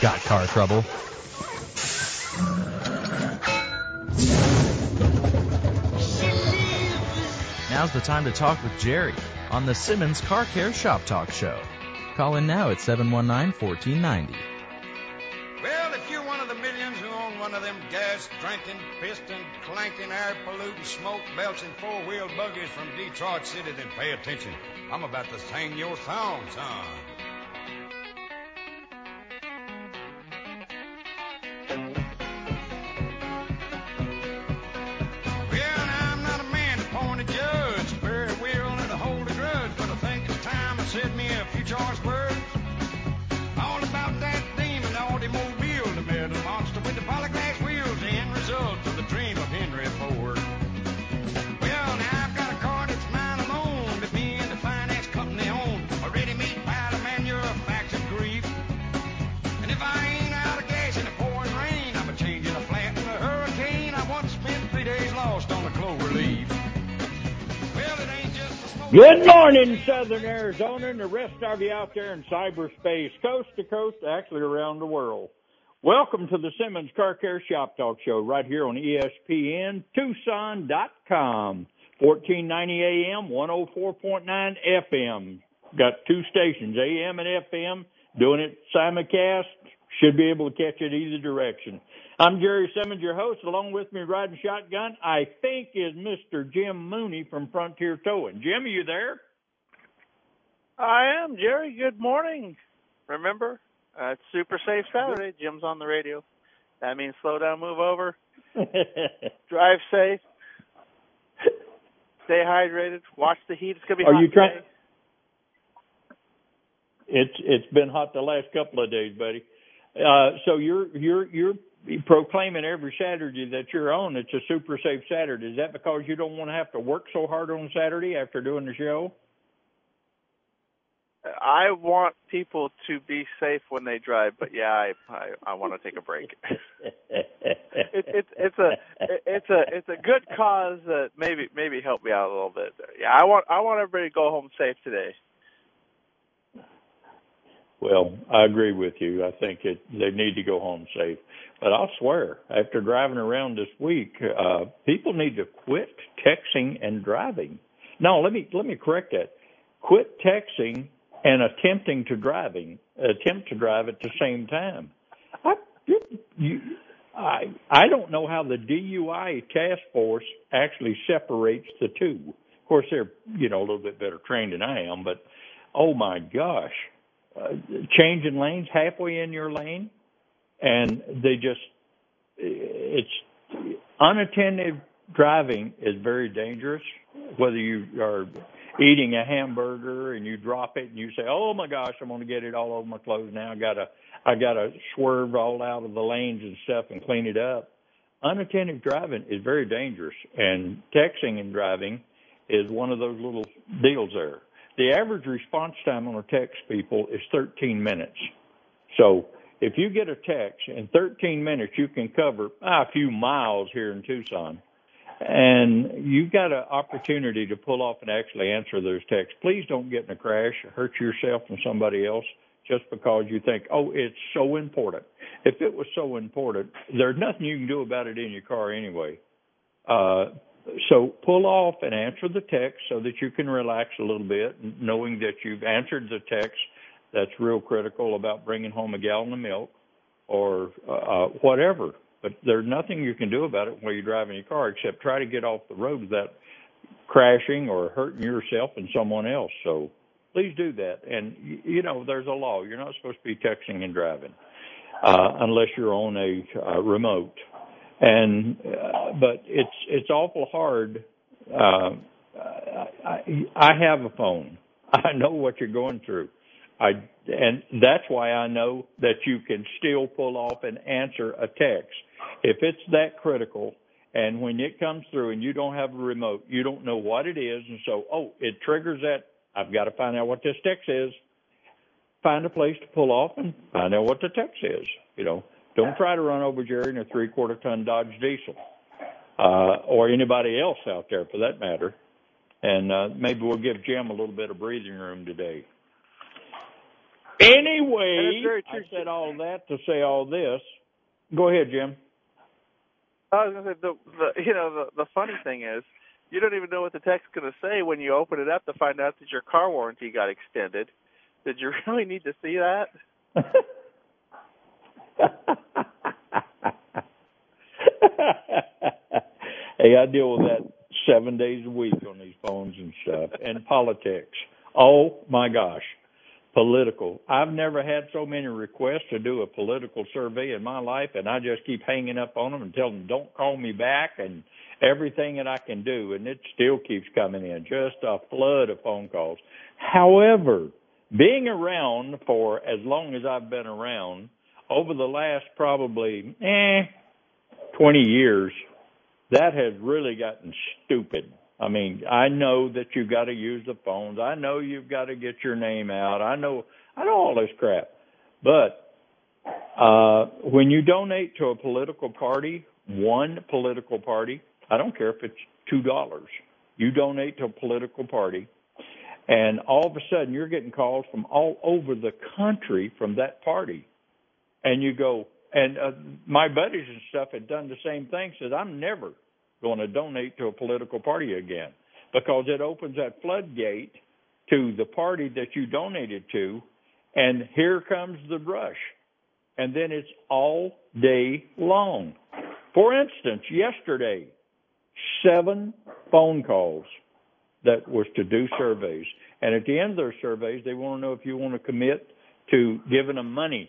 got car trouble. Now's the time to talk with Jerry on the Simmons Car Care Shop Talk Show. Call in now at 719-1490. Well, if you're one of the millions who own one of them gas-drinking, piston-clanking, air-polluting, smoke-belching, four-wheel buggies from Detroit City, then pay attention. I'm about to sing your song, son. Send me a few choice words all about that demon automobile, the metal monster with the polyglass wheels, the end result of the dream of Henry Ford. Well, now I've got a car that's mine alone, that me and the finance company own. A ready-made pile of man, you're a fact of grief. And if I ain't out of gas in the pouring rain, I'm a change in a flat in a hurricane. I once spent 3 days lost on a clover leaf. Well, it ain't just a good morning, Southern Arizona, and the rest of you out there in cyberspace, coast to coast, actually around the world. Welcome to the Simmons Car Care Shop Talk Show right here on ESPNTucson.com, 1490 AM, 104.9 FM. Got two stations, AM and FM, doing it simulcast. Should be able to catch it either direction. I'm Jerry Simmons, your host. Along with me riding shotgun, I think, is Mr. Jim Mooney from Frontier Towing. Jim, are you there? I am, Jerry. Good morning. Remember, it's Super Safe Saturday. Jim's on the radio. That means slow down, move over, drive safe, stay hydrated, watch the heat. It's going to be hot today. It's been hot the last couple of days, buddy. So you're proclaiming every Saturday that you're on, it's a Super Safe Saturday. Is that because you don't want to have to work so hard on Saturday after doing the show? I want people to be safe when they drive, but yeah, I want to take a break. It's a good cause that maybe helped me out a little bit. Yeah, I want everybody to go home safe today. Well, I agree with you. I think they need to go home safe. But I'll swear, after driving around this week, people need to quit texting and driving. No, let me correct that. Quit texting and attempt to drive at the same time. I don't know how the DUI task force actually separates the two. Of course, they're a little bit better trained than I am, but oh my gosh, changing lanes halfway in your lane, and it's unattended driving is very dangerous. Whether you are eating a hamburger and you drop it and you say, "Oh my gosh, I'm going to get it all over my clothes now. I gotta swerve all out of the lanes and stuff and clean it up." Unattended driving is very dangerous, and texting and driving is one of those little deals there. The average response time on a text, people, is 13 minutes. So if you get a text in 13 minutes, you can cover a few miles here in Tucson. And you've got an opportunity to pull off and actually answer those texts. Please don't get in a crash or hurt yourself and somebody else just because you think, oh, it's so important. If it was so important, there's nothing you can do about it in your car anyway. So pull off and answer the text so that you can relax a little bit, knowing that you've answered the text that's real critical about bringing home a gallon of milk or whatever. But there's nothing you can do about it while you're driving your car except try to get off the road without crashing or hurting yourself and someone else. So please do that. And, there's a law. You're not supposed to be texting and driving unless you're on a remote. And but it's awful hard. I have a phone. I know what you're going through. And that's why I know that you can still pull off and answer a text. If it's that critical, and when it comes through and you don't have a remote, you don't know what it is, and so, it triggers that. I've got to find out what this text is. Find a place to pull off and find out what the text is. Don't try to run over Jerry in a 3/4 ton Dodge diesel or anybody else out there for that matter. And maybe we'll give Jim a little bit of breathing room today. Anyway, I said all that to say all this. Go ahead, Jim. I was going to say, the funny thing is, you don't even know what the tech's going to say when you open it up to find out that your car warranty got extended. Did you really need to see that? Hey, I deal with that 7 days a week on these phones and stuff, and politics. Oh, my gosh, political. I've never had so many requests to do a political survey in my life, and I just keep hanging up on them and telling them, don't call me back, and everything that I can do, and it still keeps coming in, just a flood of phone calls. However, being around for as long as I've been around, over the last probably 20 years, that has really gotten stupid. I mean, I know that you've got to use the phones. I know you've got to get your name out. I know all this crap. But when you donate to a political party, one political party, I don't care if it's $2, you donate to a political party, and all of a sudden you're getting calls from all over the country from that party. And you go, and my buddies and stuff had done the same thing, said, I'm never going to donate to a political party again, because it opens that floodgate to the party that you donated to, and here comes the rush. And then it's all day long. For instance, yesterday, 7 phone calls that was to do surveys. And at the end of their surveys, they want to know if you want to commit to giving them money.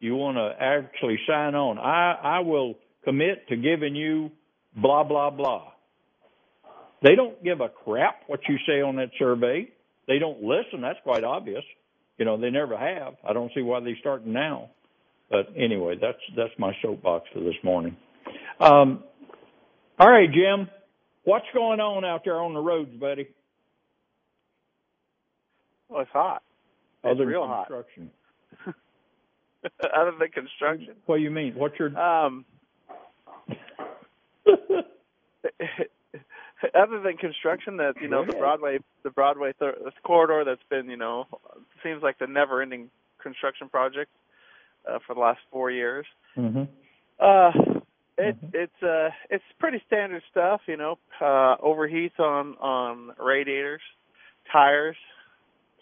You want to actually sign on. I will commit to giving you blah, blah, blah. They don't give a crap what you say on that survey. They don't listen. That's quite obvious. You know, they never have. I don't see why they're starting now. But anyway, that's my soapbox for this morning. All right, Jim, what's going on out there on the roads, buddy? Well, it's hot. It's real hot. Other than construction. Other than construction? What do you mean? What's your... Other than construction, that, you know, the Broadway corridor that's been, you know, seems like the never-ending construction project for the last 4 years. Mm-hmm. It's pretty standard stuff, you know. Overheats on radiators, tires,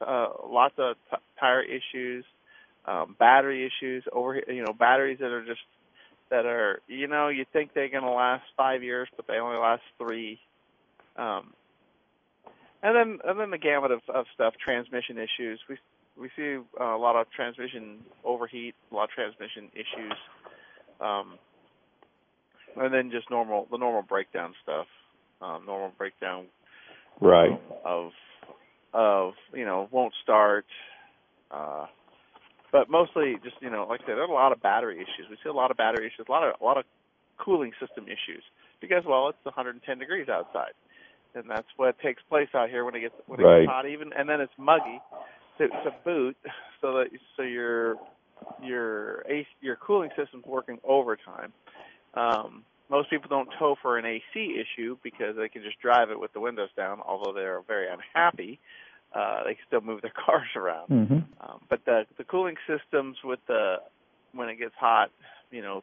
lots of tire issues, battery issues. Batteries that are just. You think they're going to last 5 years, but they only last 3. And then the gamut of stuff, transmission issues. We see a lot of transmission overheat, a lot of transmission issues, and then just normal breakdown stuff, right? Of won't start. But mostly just, you know, like I said, there are a lot of battery issues. We see a lot of cooling system issues because, well, it's 110 degrees outside, and that's what takes place out here when it gets hot, even, and then it's muggy to boot, so your cooling system's working overtime. Most people don't tow for an AC issue because they can just drive it with the windows down, although they're very unhappy. They can still move their cars around. Mm-hmm. But the cooling systems when it gets hot, you know,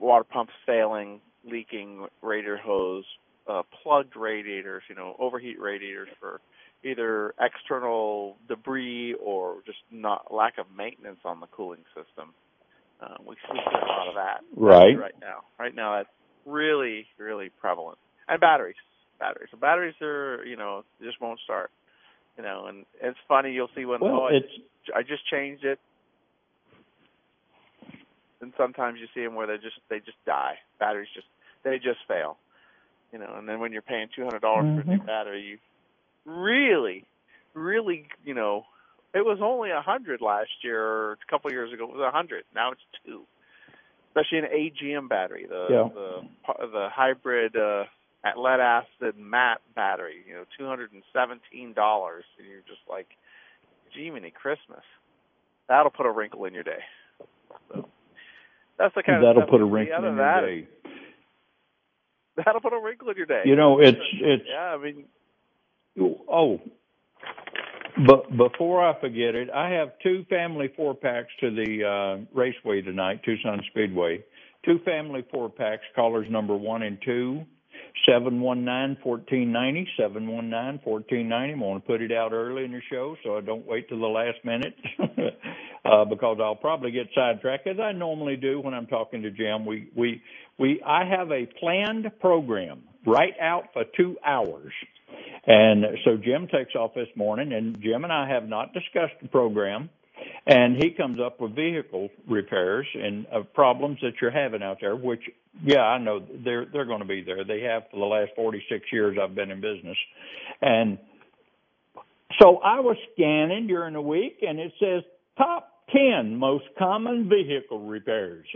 water pumps failing, leaking radiator hose, plugged radiators, you know, overheat radiators for either external debris or just lack of maintenance on the cooling system. We see a lot of that right now. Right now, that's really, really prevalent. And batteries. So batteries are, you know, just won't start, you know, and it's funny. You'll see when, I just changed it. And sometimes you see them where they just die. Batteries just fail, you know, and then when you're paying $200 mm-hmm. for a new battery, you really, you know, it was only 100 last year, or a couple of years ago, it was 100. Now it's 2, especially an AGM battery, the hybrid, at lead acid matte battery, you know, $217, and you're just like, gee, many Christmas. That'll put a wrinkle in your day. So that's the kind of stuff put a wrinkle in your day. That'll put a wrinkle in your day. You know, it's yeah, I mean. Oh, But before I forget it, I have two family four-packs to the raceway tonight, Tucson Speedway. Two family four-packs, callers number 1 and 2, 719-1490, 719-1490. I want to put it out early in the show so I don't wait till the last minute because I'll probably get sidetracked, as I normally do when I'm talking to Jim. I have a planned program right out for 2 hours. And so Jim takes off this morning, and Jim and I have not discussed the program. And he comes up with vehicle repairs and problems that you're having out there, which, yeah, I know they're going to be there. They have for the last 46 years I've been in business. And so I was scanning during the week, and it says top 10 most common vehicle repairs.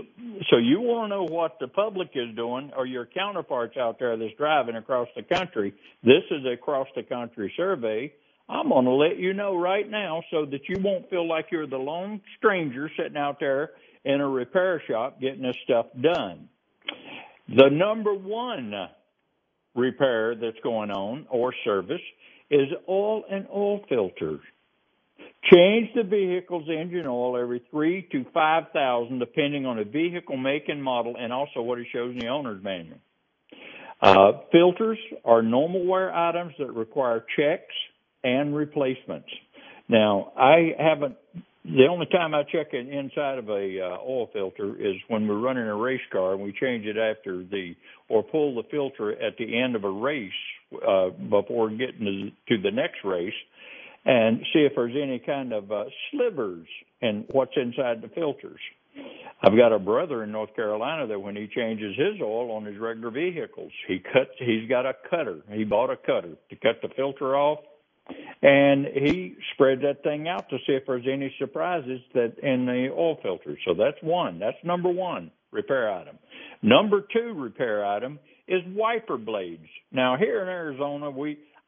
So you want to know what the public is doing or your counterparts out there that's driving across the country. This is a across-the-country survey. I'm going to let you know right now so that you won't feel like you're the lone stranger sitting out there in a repair shop getting this stuff done. The number one repair that's going on or service is oil and oil filters. Change the vehicle's engine oil every 3,000 to 5,000, depending on the vehicle make and model and also what it shows in the owner's manual. Filters are normal wear items that require checks and replacements. Now, the only time I check it inside of a oil filter is when we're running a race car and we change it after or pull the filter at the end of a race before getting to the next race and see if there's any kind of slivers in what's inside the filters. I've got a brother in North Carolina that when he changes his oil on his regular vehicles, he's got a cutter. He bought a cutter to cut the filter off. And he spread that thing out to see if there's any surprises that in the oil filter. So that's one. That's number one repair item. Number two repair item is wiper blades. Now, here in Arizona,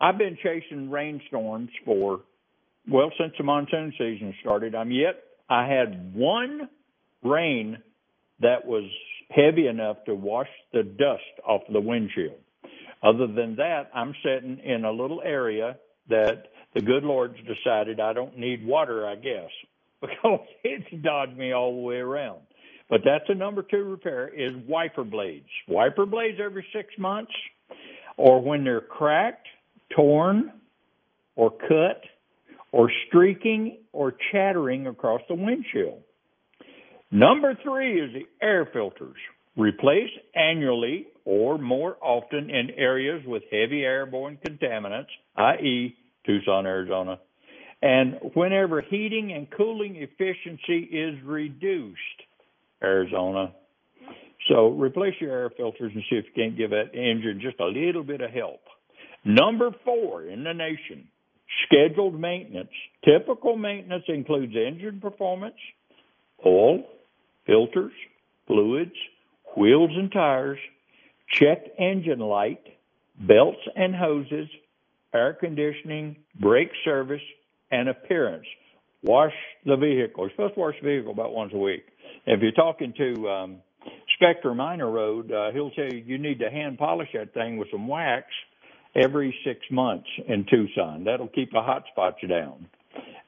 I've been chasing rainstorms since the monsoon season started. I had one rain that was heavy enough to wash the dust off the windshield. Other than that, I'm sitting in a little area that the good Lord's decided I don't need water, I guess, because it's dogged me all the way around. But that's the number two repair is wiper blades. Wiper blades every 6 months, or when they're cracked, torn, or cut, or streaking, or chattering across the windshield. Number three is the air filters. Replace annually or more often in areas with heavy airborne contaminants, i.e. Tucson, Arizona, and whenever heating and cooling efficiency is reduced, Arizona. So replace your air filters and see if you can't give that engine just a little bit of help. Number four in the nation, scheduled maintenance. Typical maintenance includes engine performance, oil, filters, fluids, wheels and tires, checked engine light, belts and hoses, air conditioning, brake service, and appearance. Wash the vehicle. You're supposed to wash the vehicle about once a week. If you're talking to Spectre Minor Road, he'll tell you need to hand polish that thing with some wax every 6 months in Tucson. That'll keep the hot spots down.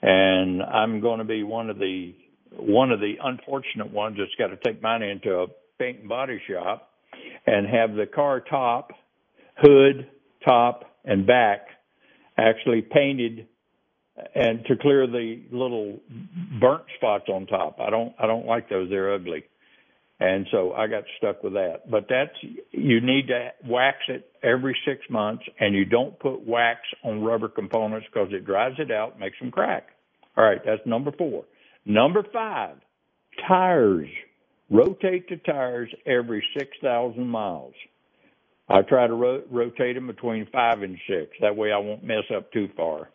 And I'm going to be one of the unfortunate ones that's got to take mine into a paint and body shop and have the car top, hood, top, and back actually painted and to clear the little burnt spots on top. I don't like those. They're ugly. And so I got stuck with that. But you need to wax it every 6 months, and you don't put wax on rubber components because it dries it out, makes them crack. All right, that's number four. Number five, tires. Rotate the tires every 6,000 miles. I try to rotate them between 5 and 6. That way I won't mess up too far.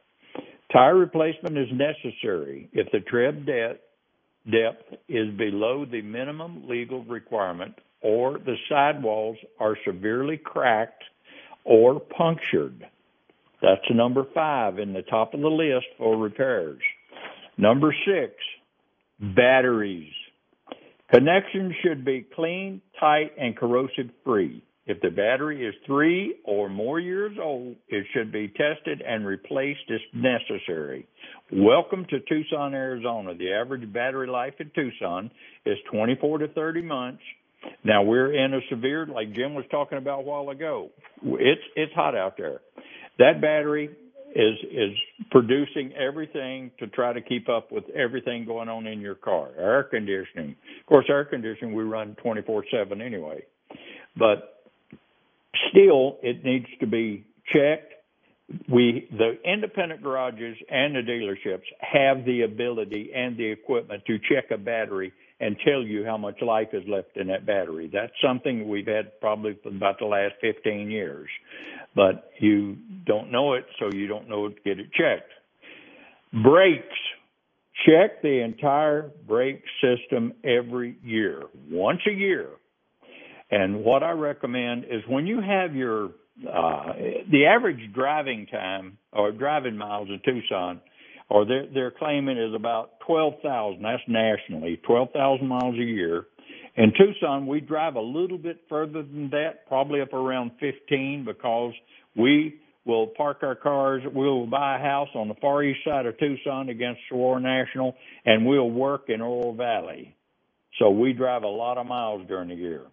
Tire replacement is necessary if the tread depth is below the minimum legal requirement or the sidewalls are severely cracked or punctured. That's number five in the top of the list for repairs. Number six, batteries. Connections should be clean, tight, and corrosive-free. If the battery is 3 or more years old, it should be tested and replaced if necessary. Welcome to Tucson, Arizona. The average battery life in Tucson is 24 to 30 months. Now, we're in a severe, like Jim was talking about a while ago. It's hot out there. That battery is producing everything to try to keep up with everything going on in your car. Air conditioning. Of course, air conditioning we run 24/7 anyway. But still, it needs to be checked. The independent garages and the dealerships have the ability and the equipment to check a battery and tell you how much life is left in that battery. That's something we've had probably for about the last 15 years. But you don't know it, so you don't know it to get it checked. Brakes. Check the entire brake system every year, once a year. And what I recommend is when you have your the average driving time or driving miles in Tucson, or they're claiming is about 12,000. That's nationally, 12,000 miles a year. In Tucson, we drive a little bit further than that, probably up around 15, because we will park our cars. We'll buy a house on the far east side of Tucson against Saguaro National, and we'll work in Oro Valley. So we drive a lot of miles during the year.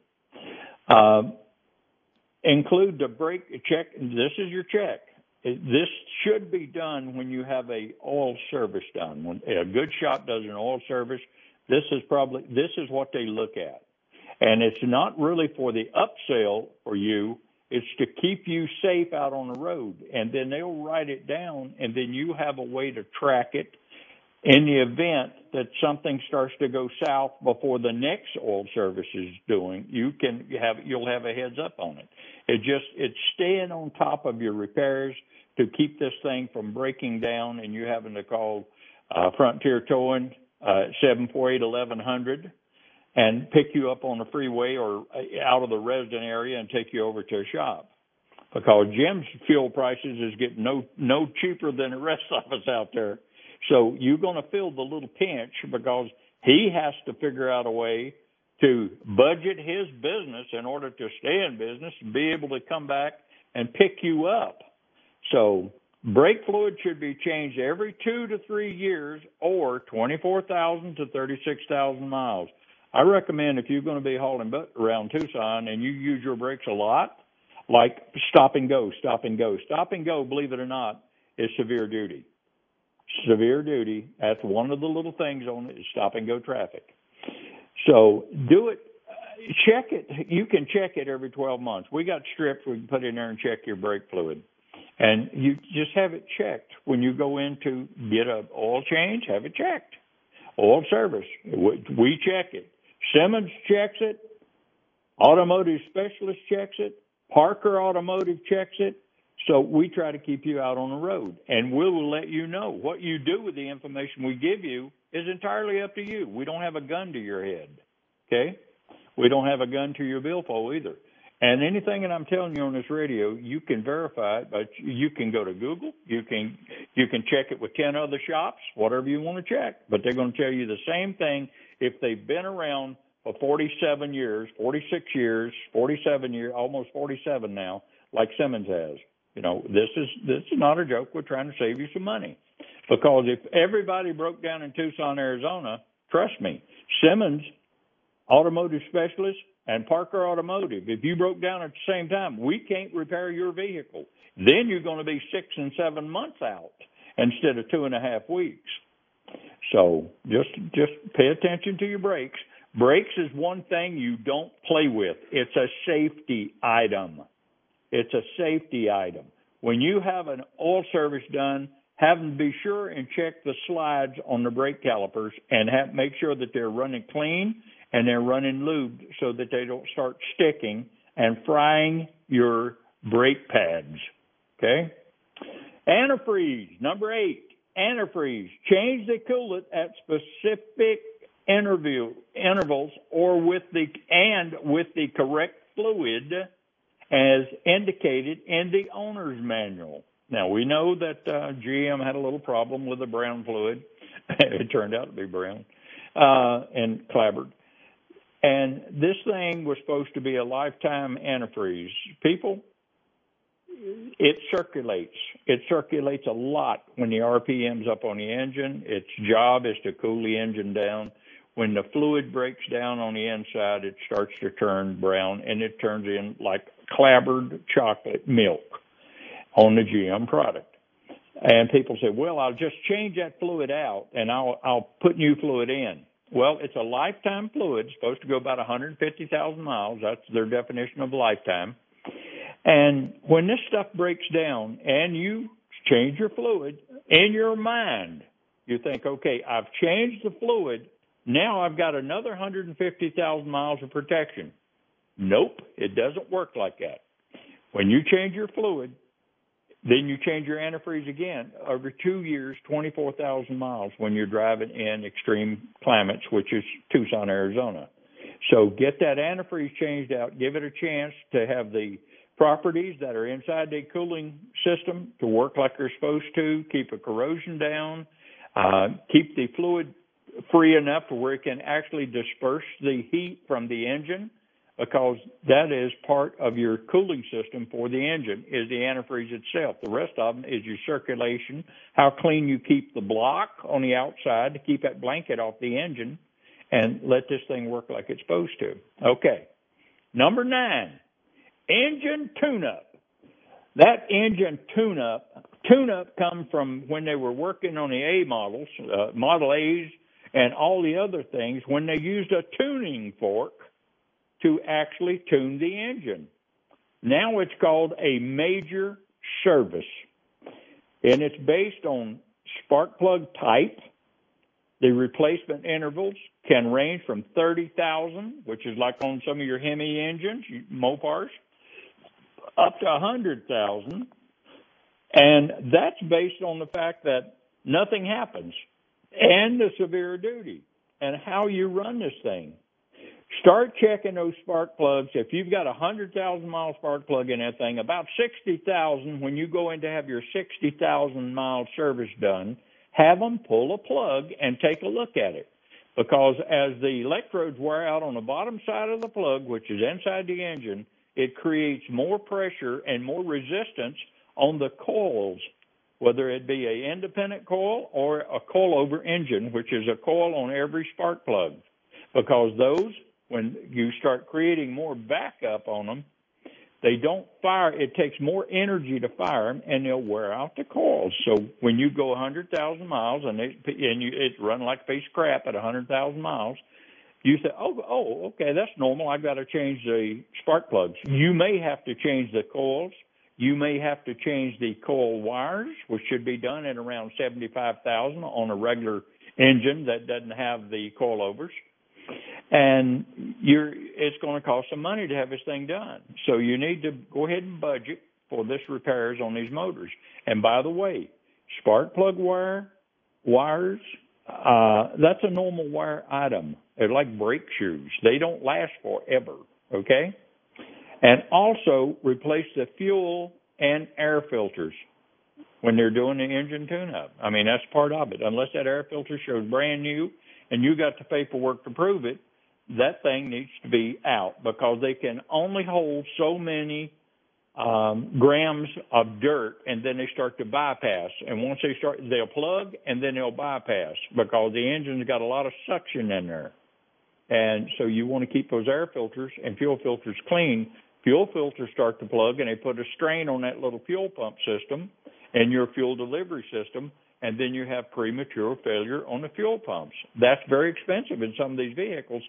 Include the brake check. This is your check. This should be done when you have a oil service done. When a good shop does an oil service, this is what they look at. And it's not really for the upsell for you. It's to keep you safe out on the road. And then they'll write it down, and then you have a way to track it in the event that something starts to go south before the next oil service is doing, you'll have a heads up on it. It's staying on top of your repairs to keep this thing from breaking down and you having to call Frontier Towing 748-1100 and pick you up on the freeway or out of the resident area and take you over to a shop. Because Jim's fuel prices is getting no cheaper than the rest of us out there. So you're going to feel the little pinch because he has to figure out a way to budget his business in order to stay in business and be able to come back and pick you up. So brake fluid should be changed every 2 to 3 years or 24,000 to 36,000 miles. I recommend if you're going to be hauling butt around Tucson and you use your brakes a lot, like stop and go. Stop and go, believe it or not, is severe duty. Severe duty, that's one of the little things on it is stop-and-go traffic. So do it. Check it. You can check it every 12 months. We got strips we can put in there and check your brake fluid. And you just have it checked. When you go in to get an oil change, have it checked. Oil service, we check it. Simmons checks it. Automotive Specialist checks it. Parker Automotive checks it. So we try to keep you out on the road, and we will let you know. What you do with the information we give you is entirely up to you. We don't have a gun to your head, okay? We don't have a gun to your billfold either. And anything that I'm telling you on this radio, you can verify it, but you can go to Google. You can check it with 10 other shops, whatever you want to check. But they're going to tell you the same thing if they've been around for 47 years, 46 years, 47 years, almost 47 now, like Simmons has. You know, this is not a joke. We're trying to save you some money. Because if everybody broke down in Tucson, Arizona, trust me, Simmons, Automotive Specialist, and Parker Automotive, if you broke down at the same time, we can't repair your vehicle. Then you're going to be 6 and 7 months out instead of 2.5 weeks. So just pay attention to your brakes. Brakes is one thing you don't play with. It's a safety item. It's a safety item. When you have an oil service done, have them be sure and check the slides on the brake calipers and make sure that they're running clean and they're running lubed so that they don't start sticking and frying your brake pads, okay? Antifreeze, number 8, antifreeze. Change the coolant at specific intervals or with the correct fluid as indicated in the owner's manual. Now, we know that GM had a little problem with the brown fluid. It turned out to be brown and clabbered. And this thing was supposed to be a lifetime antifreeze. People, it circulates. It circulates a lot when the RPM's up on the engine. Its job is to cool the engine down. When the fluid breaks down on the inside, it starts to turn brown, and it turns in like clabbered chocolate milk on the GM product. And people say, well, I'll just change that fluid out, and I'll put new fluid in. Well, it's a lifetime fluid, supposed to go about 150,000 miles. That's their definition of lifetime. And when this stuff breaks down and you change your fluid, in your mind, you think, okay, I've changed the fluid. Now I've got another 150,000 miles of protection. Nope, it doesn't work like that. When you change your fluid, then you change your antifreeze again over 2 years, 24,000 miles when you're driving in extreme climates, which is Tucson, Arizona. So get that antifreeze changed out. Give it a chance to have the properties that are inside the cooling system to work like they're supposed to, keep the corrosion down, keep the fluid free enough to where it can actually disperse the heat from the engine, because that is part of your cooling system for the engine is the antifreeze itself. The rest of them is your circulation, how clean you keep the block on the outside to keep that blanket off the engine and let this thing work like it's supposed to. Okay. Number 9, engine tune-up. That engine tune-up comes from when they were working on the A models, Model A's and all the other things, when they used a tuning fork to actually tune the engine. Now it's called a major service, and it's based on spark plug type. The replacement intervals can range from 30,000, which is like on some of your Hemi engines, Mopars, up to 100,000, and that's based on the fact that nothing happens and the severe duty and how you run this thing. Start checking those spark plugs. If you've got a 100,000-mile spark plug in that thing, about 60,000, when you go in to have your 60,000-mile service done, have them pull a plug and take a look at it. Because as the electrodes wear out on the bottom side of the plug, which is inside the engine, it creates more pressure and more resistance on the coils, whether it be an independent coil or a coilover engine, which is a coil on every spark plug. Because those, when you start creating more backup on them, they don't fire. It takes more energy to fire them, and they'll wear out the coils. So when you go 100,000 miles and it's run like a piece of crap at 100,000 miles, you say, oh, okay, that's normal. I've got to change the spark plugs. You may have to change the coils. You may have to change the coil wires, which should be done at around 75,000 on a regular engine that doesn't have the coilovers. And it's going to cost some money to have this thing done. So you need to go ahead and budget for this repairs on these motors. And by the way, spark plug wires, that's a normal wire item. They're like brake shoes. They don't last forever, okay? And also replace the fuel and air filters when they're doing the engine tune-up. I mean, that's part of it. Unless that air filter shows brand new and you got the paperwork to prove it, that thing needs to be out, because they can only hold so many grams of dirt, and then they start to bypass. And once they start, they'll plug, and then they'll bypass because the engine's got a lot of suction in there. And so you want to keep those air filters and fuel filters clean. Fuel filters start to plug, and they put a strain on that little fuel pump system and your fuel delivery system, and then you have premature failure on the fuel pumps. That's very expensive in some of these vehicles.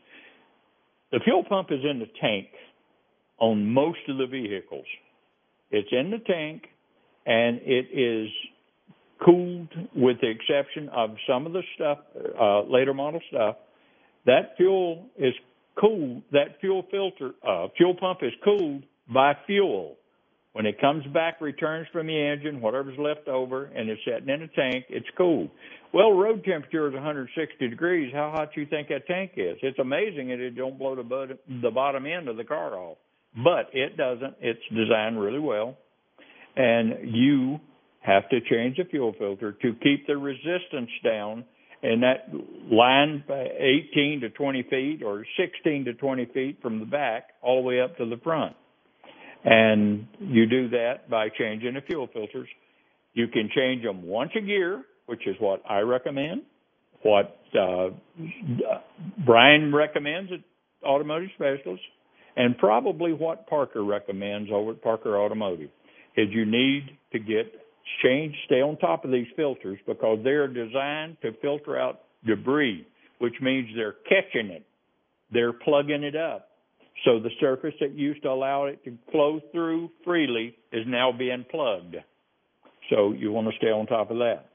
The fuel pump is in the tank on most of the vehicles. It's in the tank, and it is cooled with the exception of some of the stuff, later model stuff. That fuel is cooled. That fuel pump is cooled by fuel. When it comes back, returns from the engine, whatever's left over, and it's sitting in a tank, it's cool. Well, road temperature is 160 degrees. How hot do you think that tank is? It's amazing that it don't blow the bottom end of the car off, but it doesn't. It's designed really well, and you have to change the fuel filter to keep the resistance down and that line 18 to 20 feet or 16 to 20 feet from the back all the way up to the front. And you do that by changing the fuel filters. You can change them once a year, which is what I recommend, what Brian recommends at Automotive Specialist, and probably what Parker recommends over at Parker Automotive, is you need to get changed, stay on top of these filters, because they're designed to filter out debris, which means they're catching it. They're plugging it up. So the surface that used to allow it to flow through freely is now being plugged. So you want to stay on top of that.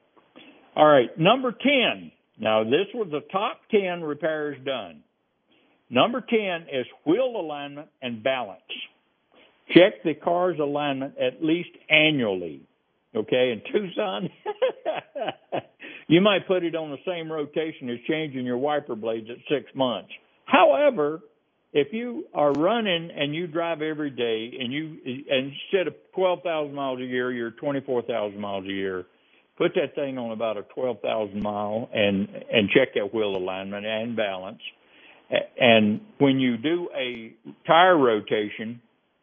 All right, number 10. Now, this was the top 10 repairs done. Number 10 is wheel alignment and balance. Check the car's alignment at least annually. Okay, in Tucson, you might put it on the same rotation as changing your wiper blades at 6 months. However, if you are running and you drive every day, and you instead of 12,000 miles a year, you're 24,000 miles a year, put that thing on about a 12,000 mile and check that wheel alignment and balance. And when you do a tire rotation,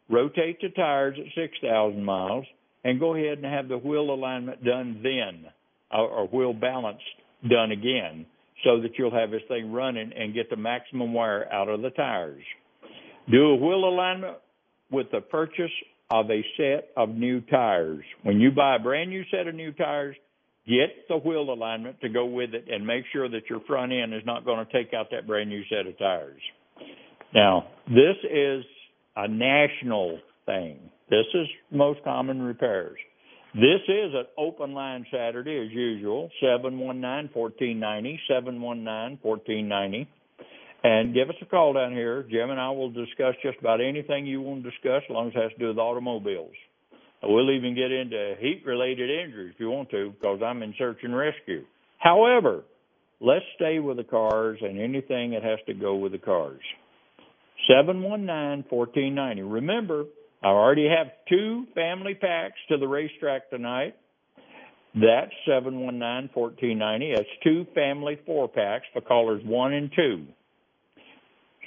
rotate the tires at 6,000 miles and go ahead and have the wheel alignment done then, or wheel balance done again, so that you'll have this thing running and get the maximum wear out of the tires. Do a wheel alignment with the purchase of a set of new tires. When you buy a brand new set of new tires, get the wheel alignment to go with it and make sure that your front end is not going to take out that brand new set of tires. Now, this is a national thing. This is most common repairs. This is an open line Saturday, as usual, 719-1490, 719-1490. And give us a call down here. Jim and I will discuss just about anything you want to discuss, as long as it has to do with automobiles. We'll even get into heat-related injuries if you want to, because I'm in search and rescue. However, let's stay with the cars and anything that has to go with the cars. 719-1490. Remember, I already have 2 family packs to the racetrack tonight. That's 719-1490. That's 2 family 4-packs for callers 1 and 2.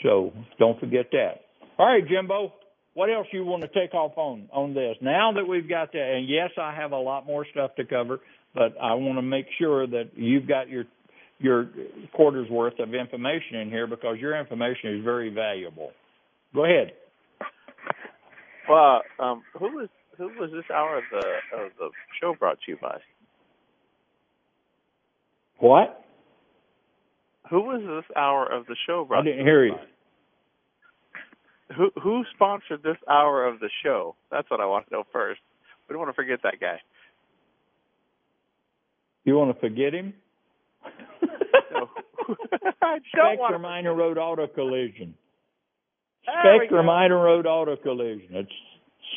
So don't forget that. All right, Jimbo, what else you want to take off on this? Now that we've got that, and yes, I have a lot more stuff to cover, but I want to make sure that you've got your quarter's worth of information in here, because your information is very valuable. Go ahead. Well, who was this hour of the show brought to you by? What? Who was this hour of the show brought to you by? I didn't hear you. Who sponsored this hour of the show? That's what I want to know first. We don't want to forget that guy. You want to forget him? No. I don't want to. Spectre Minor Road Auto Collision. Spectre Minor Road Auto Collision. It's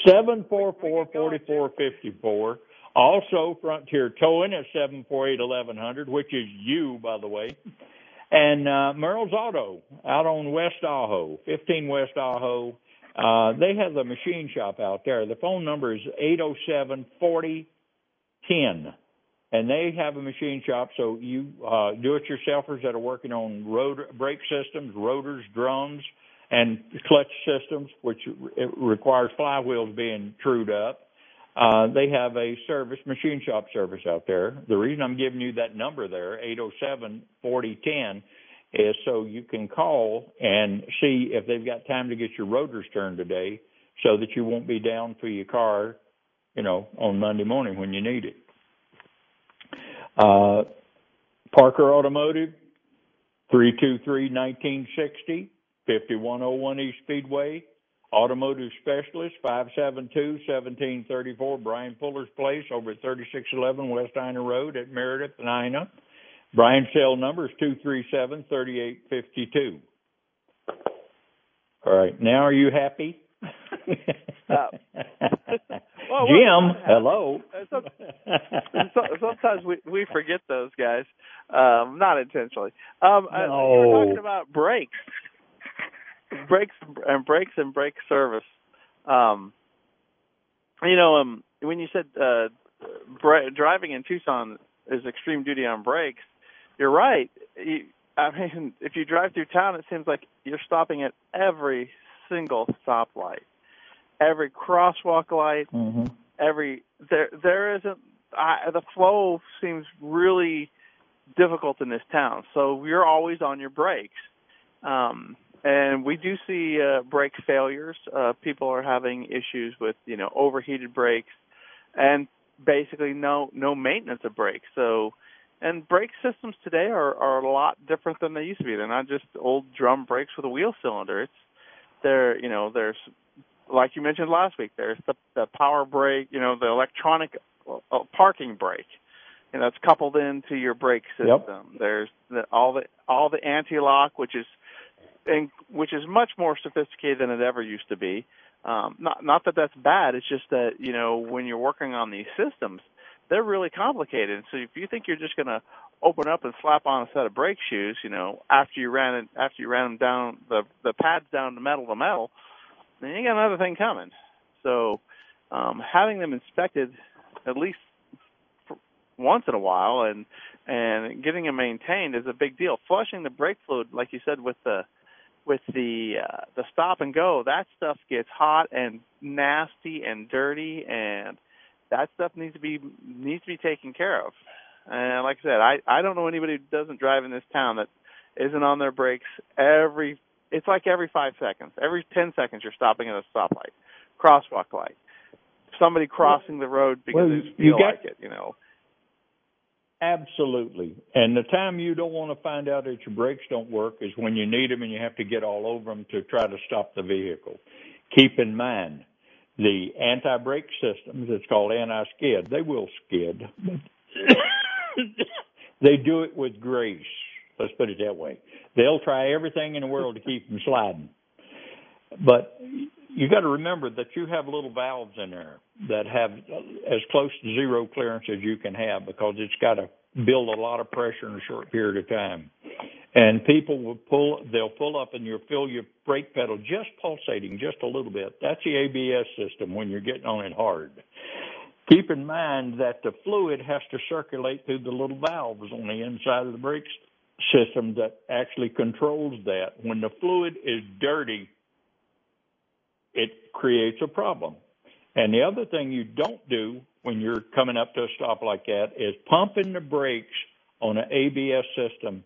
744-4454. Also, Frontier Towing at 748-1100, which is you, by the way. And Merle's Auto out on West Ajo, 15 West Ajo. They have the machine shop out there. The phone number is 807-4010. And they have a machine shop, so you do-it-yourselfers that are working on road brake systems, rotors, drums, and clutch systems, which it requires flywheels being trued up. They have a service, machine shop service out there. The reason I'm giving you that number there, 807-4010, is so you can call and see if they've got time to get your rotors turned today, so that you won't be down for your car, you know, on Monday morning when you need it. Parker Automotive, 323-1960. 5101 East Speedway. Automotive Specialist, 572-1734 Brian Fuller's Place over at 3611 West Ina Road at Meredith and Ina. Brian's cell number is 237-3852. All right, now are you happy? Well, Jim, hello. Sometimes we forget those guys, not intentionally. We were talking about brakes. Brakes and brake service. When you said driving in Tucson is extreme duty on brakes, you're right. I mean, if you drive through town, it seems like you're stopping at every single stoplight, every crosswalk light, mm-hmm. The flow seems really difficult in this town, so you're always on your brakes. And we do see brake failures. People are having issues with, overheated brakes and basically no maintenance of brakes. So, and brake systems today are a lot different than they used to be. They're not just old drum brakes with a wheel cylinder. There's, like you mentioned last week, there's the power brake, the electronic parking brake. It's coupled into your brake system. Yep. There's all the anti-lock, which is much more sophisticated than it ever used to be. Not that that's bad. It's just that when you're working on these systems, they're really complicated. So if you think you're just going to open up and slap on a set of brake shoes, after you ran them down the pads down to metal, then you got another thing coming. So having them inspected at least once in a while and getting them maintained is a big deal. Flushing the brake fluid, like you said, with the stop and go, that stuff gets hot and nasty and dirty, and that stuff needs to be taken care of. And like I said, I don't know anybody who doesn't drive in this town that isn't on their brakes it's like every 5 seconds. Every 10 seconds you're stopping at a stoplight, crosswalk light, somebody crossing the road because they feel like it, Absolutely. And the time you don't want to find out that your brakes don't work is when you need them and you have to get all over them to try to stop the vehicle. Keep in mind, the anti-brake systems, it's called anti-skid. They will skid. They do it with grace. Let's put it that way. They'll try everything in the world to keep them sliding. But you got to remember that you have little valves in there that have as close to zero clearance as you can have because it's got to build a lot of pressure in a short period of time. And people they'll pull up and you'll feel your brake pedal just pulsating just a little bit. That's the ABS system when you're getting on it hard. Keep in mind that the fluid has to circulate through the little valves on the inside of the brake system that actually controls that. When the fluid is dirty, it creates a problem. And the other thing you don't do when you're coming up to a stop like that is pumping the brakes on an ABS system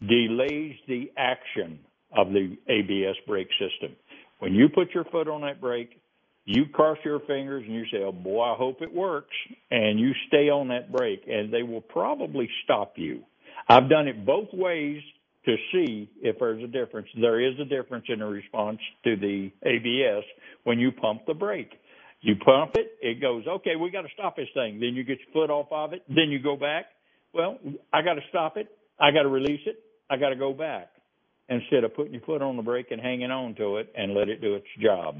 delays the action of the ABS brake system. When you put your foot on that brake, you cross your fingers and you say, oh, boy, I hope it works, and you stay on that brake, and they will probably stop you. I've done it both ways to see if there's a difference. There is a difference in the response to the ABS when you pump the brake. You pump it, it goes, okay, we got to stop this thing. Then you get your foot off of it. Then you go back. Well, I got to stop it. I got to release it. I got to go back instead of putting your foot on the brake and hanging on to it and let it do its job.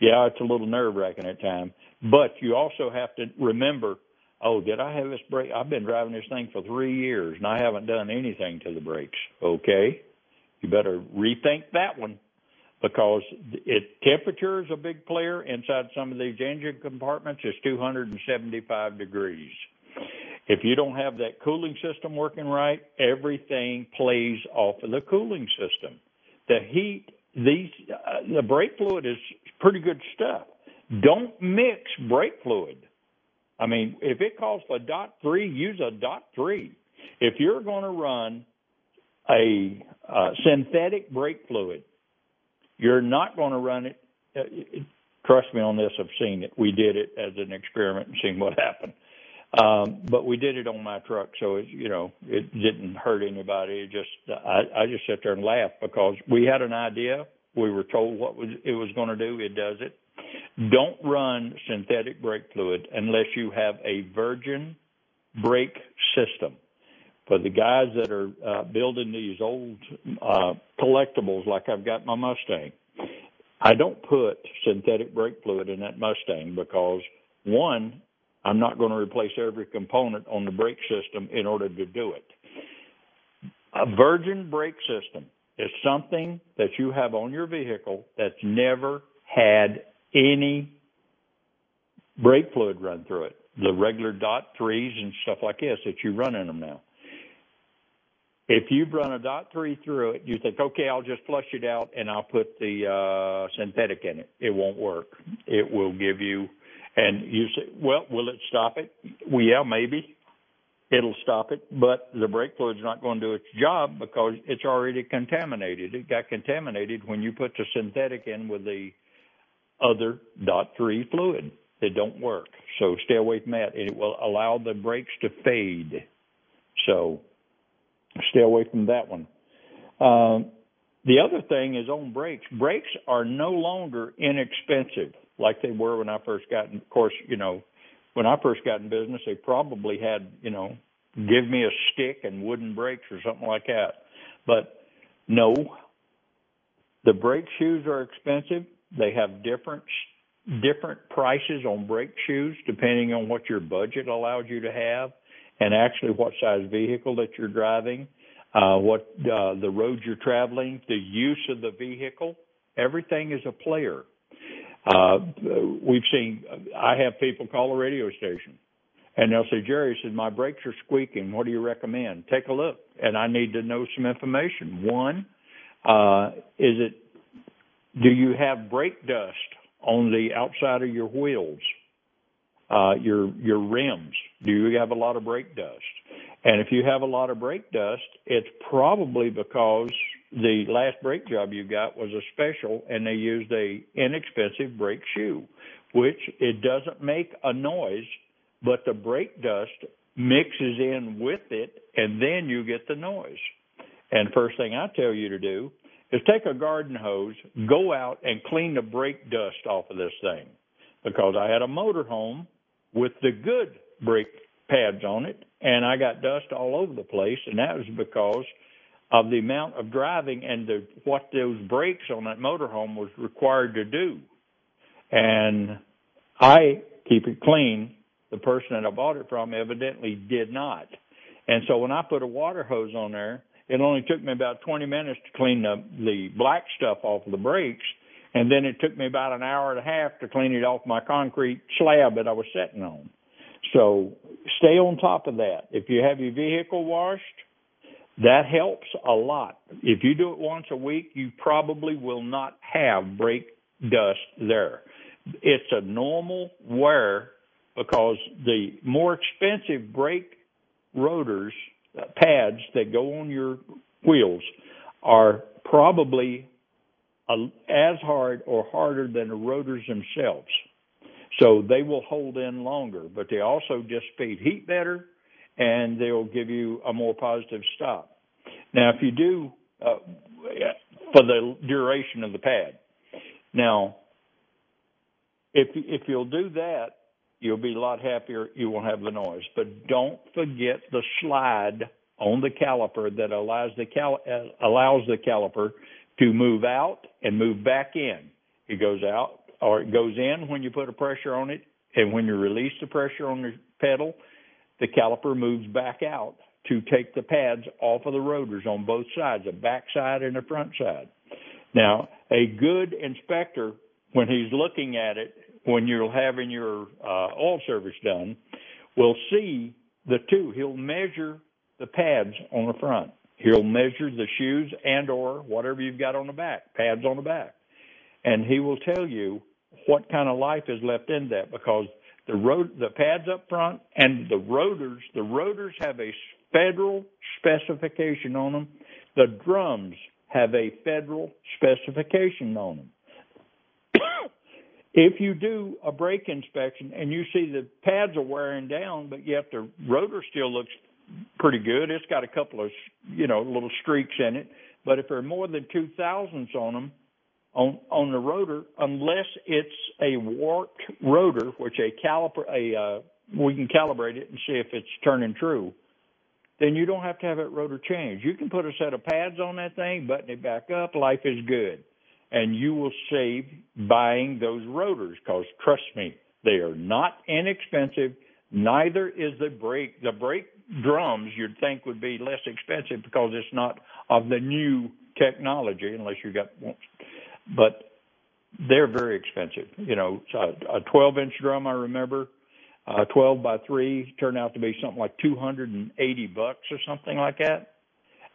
Yeah, it's a little nerve-wracking at times, but you also have to remember, oh, did I have this brake? I've been driving this thing for 3 years, and I haven't done anything to the brakes. Okay, you better rethink that one because temperature is a big player inside some of these engine compartments. It's 275 degrees. If you don't have that cooling system working right, everything plays off of the cooling system. The heat, the brake fluid is pretty good stuff. Don't mix brake fluid. I mean, if it calls for .3, use a .3. If you're going to run a synthetic brake fluid, you're not going to run it. Trust me on this, I've seen it. We did it as an experiment and seen what happened. But we did it on my truck, so it didn't hurt anybody. It just I just sit there and laugh because we had an idea. We were told what it was going to do. It does it. Don't run synthetic brake fluid unless you have a virgin brake system. For the guys that are building these old collectibles like I've got my Mustang, I don't put synthetic brake fluid in that Mustang because, one, I'm not going to replace every component on the brake system in order to do it. A virgin brake system is something that you have on your vehicle that's never had any brake fluid run through it, the regular .3s and stuff like this that you run in them now. If you've run a .3 through it, you think, okay, I'll just flush it out and I'll put the synthetic in it. It won't work. It will give you, and you say, well, will it stop it? Well, yeah, maybe. It'll stop it, but the brake fluid's not going to do its job because it's already contaminated. It got contaminated when you put the synthetic in with the other .3 fluid. It don't work. So stay away from that. It will allow the brakes to fade. So stay away from that one. The other thing is on brakes. Brakes are no longer inexpensive like they were when I first got in. Of course, you know, when I first got in business, they probably had, you know, give me a stick and wooden brakes or something like that. But no, the brake shoes are expensive. They have different prices on brake shoes depending on what your budget allows you to have and actually what size vehicle that you're driving, what the road you're traveling, the use of the vehicle. Everything is a player. I have people call a radio station and they'll say, Jerry, said my brakes are squeaking. What do you recommend? Take a look. And I need to know some information. One, do you have brake dust on the outside of your wheels, your rims? Do you have a lot of brake dust? And if you have a lot of brake dust, it's probably because the last brake job you got was a special, and they used a inexpensive brake shoe, which it doesn't make a noise, but the brake dust mixes in with it, and then you get the noise. And first thing I tell you to do is take a garden hose, go out and clean the brake dust off of this thing, because I had a motorhome with the good brake pads on it, and I got dust all over the place, and that was because of the amount of driving and what those brakes on that motorhome was required to do. And I keep it clean. The person that I bought it from evidently did not. And so when I put a water hose on there, it only took me about 20 minutes to clean the black stuff off of the brakes, and then it took me about an hour and a half to clean it off my concrete slab that I was sitting on. So stay on top of that. If you have your vehicle washed, that helps a lot. If you do it once a week, you probably will not have brake dust there. It's a normal wear because the more expensive brake rotors, pads that go on your wheels, are probably as hard or harder than the rotors themselves. So they will hold in longer, but they also dissipate heat better, and they'll give you a more positive stop. Now, if you do, for the duration of the pad. Now, if you'll do that, you'll be a lot happier. You won't have the noise. But don't forget the slide on the caliper that allows the caliper to move out and move back in. It goes out, or it goes in when you put a pressure on it, and when you release the pressure on the pedal, the caliper moves back out to take the pads off of the rotors on both sides, the back side and the front side. Now, a good inspector, when he's looking at it, when you're having your oil service done, will see the two. He'll measure the pads on the front. He'll measure the shoes and or whatever you've got on the back, pads on the back. And he will tell you what kind of life is left in that, because the pads up front and the rotors have a federal specification on them. The drums have a federal specification on them. If you do a brake inspection and you see the pads are wearing down, but yet the rotor still looks pretty good, it's got a couple of, you know, little streaks in it, but if there are more than 0.002 on them, on the rotor, unless it's a warped rotor, which we can calibrate it and see if it's turning true, then you don't have to have that rotor changed. You can put a set of pads on that thing, button it back up, life is good. And you will save buying those rotors because, trust me, they are not inexpensive. Neither is the brake. The brake drums you'd think would be less expensive because it's not of the new technology unless you got one. But they're very expensive. You know, a 12-inch drum, I remember, 12 by 3 turned out to be something like $280 or something like that.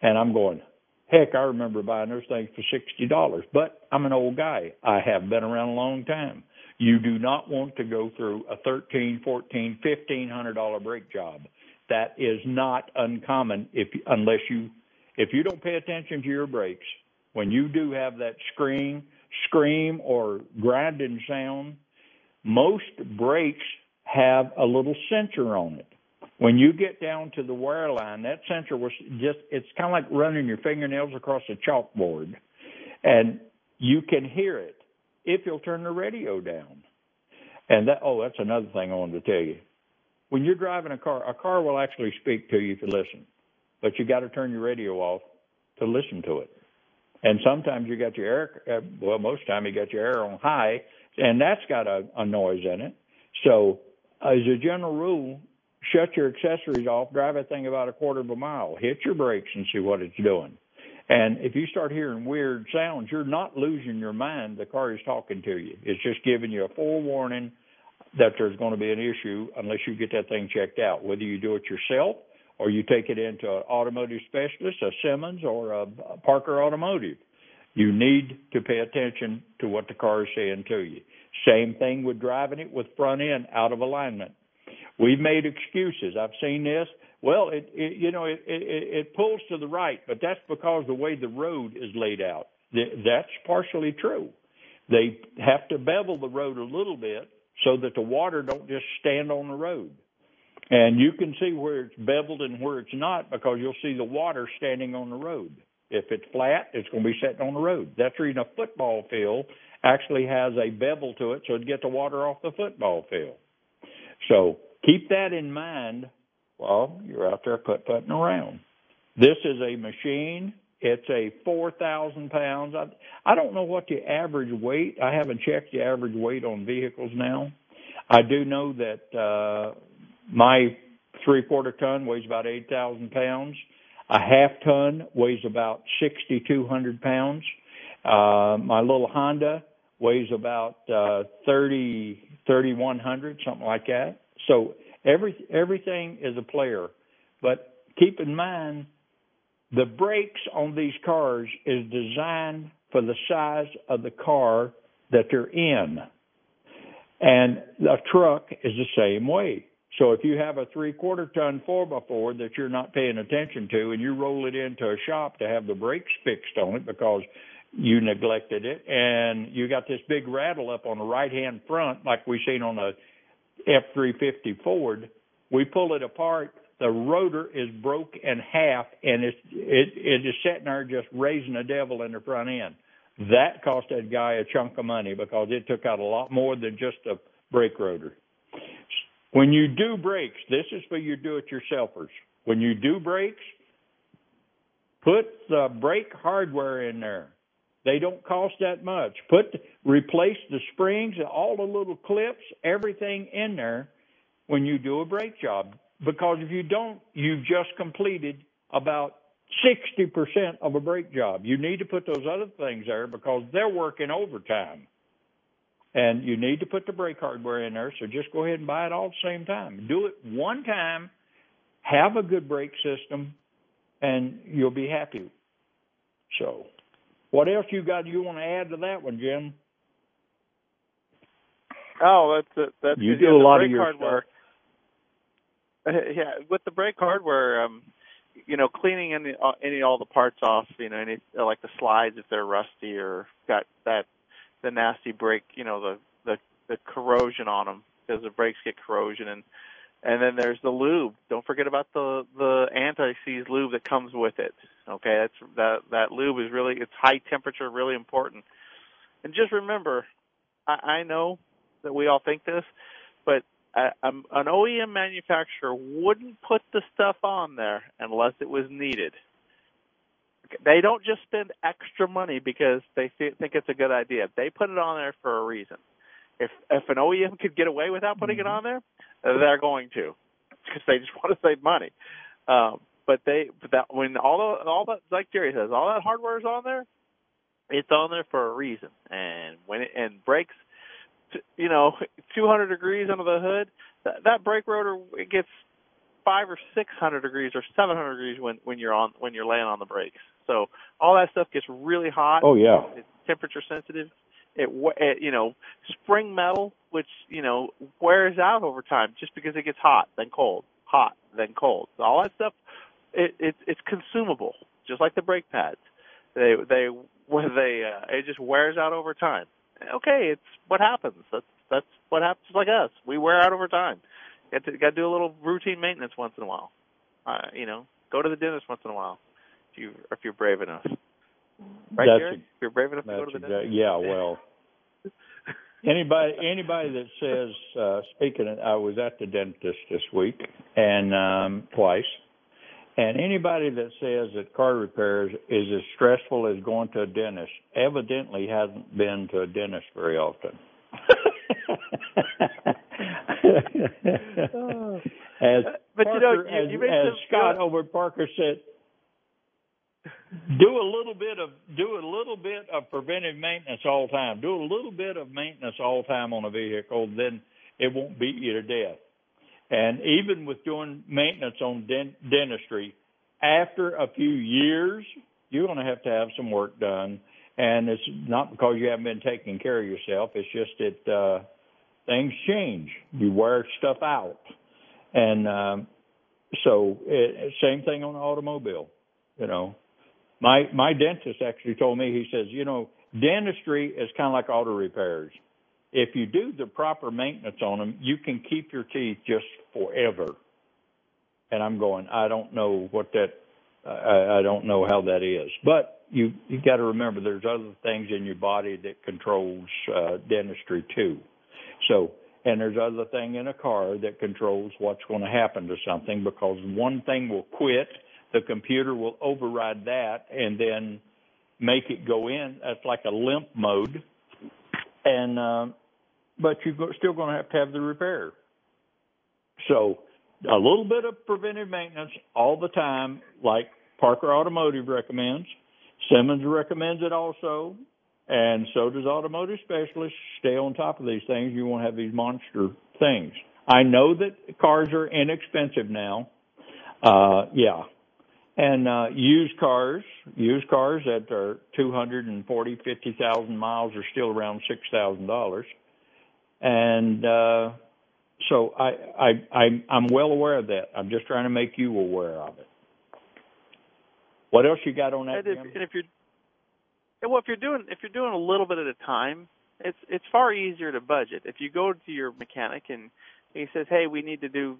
And I'm going, heck, I remember buying those things for $60. But I'm an old guy. I have been around a long time. You do not want to go through a $1,300, $1,400, $1,500 brake job. That is not uncommon unless you don't pay attention to your brakes. When you do have that scream or grinding sound, most brakes have a little sensor on it. When you get down to the wear line, that sensor was it's kind of like running your fingernails across a chalkboard, and you can hear it if you'll turn the radio down. And that's another thing I wanted to tell you. When you're driving a car will actually speak to you if you listen, but you got to turn your radio off to listen to it. And sometimes you got your air, most of the time you got your air on high, and that's got a noise in it. So as a general rule, shut your accessories off, drive that thing about a quarter of a mile, hit your brakes and see what it's doing. And if you start hearing weird sounds, you're not losing your mind. The car is talking to you. It's just giving you a forewarning that there's going to be an issue unless you get that thing checked out, whether you do it yourself or you take it into an automotive specialist, a Simmons or a Parker Automotive. You need to pay attention to what the car is saying to you. Same thing with driving it with front end out of alignment. We've made excuses. I've seen this. Well, it pulls to the right, but that's because the way the road is laid out. That's partially true. They have to bevel the road a little bit so that the water don't just stand on the road. And you can see where it's beveled and where it's not because you'll see the water standing on the road. If it's flat, it's going to be sitting on the road. That's the reason a football field actually has a bevel to it so it'd get the water off the football field. So keep that in mind while you're out there putting around. This is a machine. It's a 4,000 pounds. I don't know what the average weight. I haven't checked the average weight on vehicles now. I do know that my 3/4 ton weighs about 8,000 pounds. A 1/2 ton weighs about 6,200 pounds. My little Honda weighs about 3,100, something like that. So everything is a player. But keep in mind, the brakes on these cars is designed for the size of the car that they're in. And a truck is the same way. So if you have a 3/4 ton 4x4 that you're not paying attention to and you roll it into a shop to have the brakes fixed on it because you neglected it, and you got this big rattle up on the right-hand front like we seen on a F-350 Ford, we pull it apart, the rotor is broke in half, and it is sitting there just raising the devil in the front end. That cost that guy a chunk of money because it took out a lot more than just a brake rotor. When you do brakes, this is for you do-it-yourselfers. When you do brakes, put the brake hardware in there. They don't cost that much. Replace the springs, all the little clips, everything in there when you do a brake job. Because if you don't, you've just completed about 60% of a brake job. You need to put those other things there because they're working overtime. And you need to put the brake hardware in there, so just go ahead and buy it all at the same time. Do it one time, have a good brake system, and you'll be happy. So what else you want to add to that one, Jim? Oh, that's it. That's you do a lot of your hardware. Yeah, with the brake hardware, cleaning all the parts off, like the slides if they're rusty or got the nasty brake, the corrosion on them because the brakes get corrosion, and then there's the lube. Don't forget about the anti-seize lube that comes with it. Okay, that lube is really, it's high temperature, really important. And just remember, I know that we all think this, but an OEM manufacturer wouldn't put the stuff on there unless it was needed. They don't just spend extra money because they think it's a good idea. They put it on there for a reason. If an OEM could get away without putting it on there, they're going to because they just want to save money. But like Jerry says, all that hardware is on there. It's on there for a reason. And when it breaks, 200 degrees under the hood, that brake rotor, it gets 500 or 600 degrees or 700 degrees when you're laying on the brakes. So all that stuff gets really hot. Oh yeah, it's temperature sensitive. It you know, spring metal, which you know wears out over time just because it gets hot then cold. So all that stuff, it's consumable, just like the brake pads. It just wears out over time. Okay, it's what happens. That's what happens. Like us, we wear out over time. Got to do a little routine maintenance once in a while. Go to the dentist once in a while if you're brave enough. Right, Jerry? If you're brave enough to go to the dentist. Yeah, well, anybody that says, I was at the dentist this week and twice, and anybody that says that car repairs is as stressful as going to a dentist evidently hasn't been to a dentist very often. Scott over Parker said, do a little bit of preventive maintenance all the time. Do a little bit of maintenance all the time on a vehicle, then it won't beat you to death. And even with doing maintenance on dentistry, after a few years, you're going to have some work done. And it's not because you haven't been taking care of yourself. It's just that things change. You wear stuff out. And same thing on the automobile, you know. My dentist actually told me, he says, you know, dentistry is kind of like auto repairs. If you do the proper maintenance on them, you can keep your teeth just forever. And I'm going, I don't know what that I don't know how that is. But you got to remember there's other things in your body that controls dentistry too. So, and there's other thing in a car that controls what's going to happen to something, because one thing will quit, the computer will override that and then make it go in. That's like a limp mode. And but you're still going to have the repair. So a little bit of preventive maintenance all the time, like Parker Automotive recommends. Simmons recommends it also, and so does Automotive Specialist. Stay on top of these things. You won't have these monster things. I know that cars are inexpensive now. Yeah. And used cars that are 240, 50,000 miles are still around $6,000. And so I'm well aware of that. I'm just trying to make you aware of it. What else you got on that? If you're doing a little bit at a time, it's far easier to budget. If you go to your mechanic and he says, "Hey, we need to do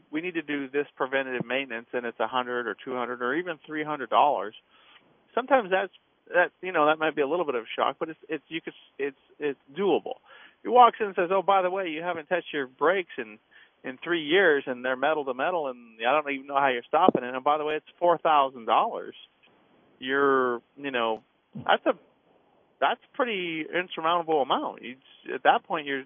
this preventative maintenance," and it's $100 or $200 or even $300. Sometimes that might be a little bit of a shock, but it's doable. He walks in and says, "Oh, by the way, you haven't touched your brakes in 3 years, and they're metal to metal, and I don't even know how you're stopping it. And by the way, it's $4,000. That's pretty insurmountable amount. At that point, you're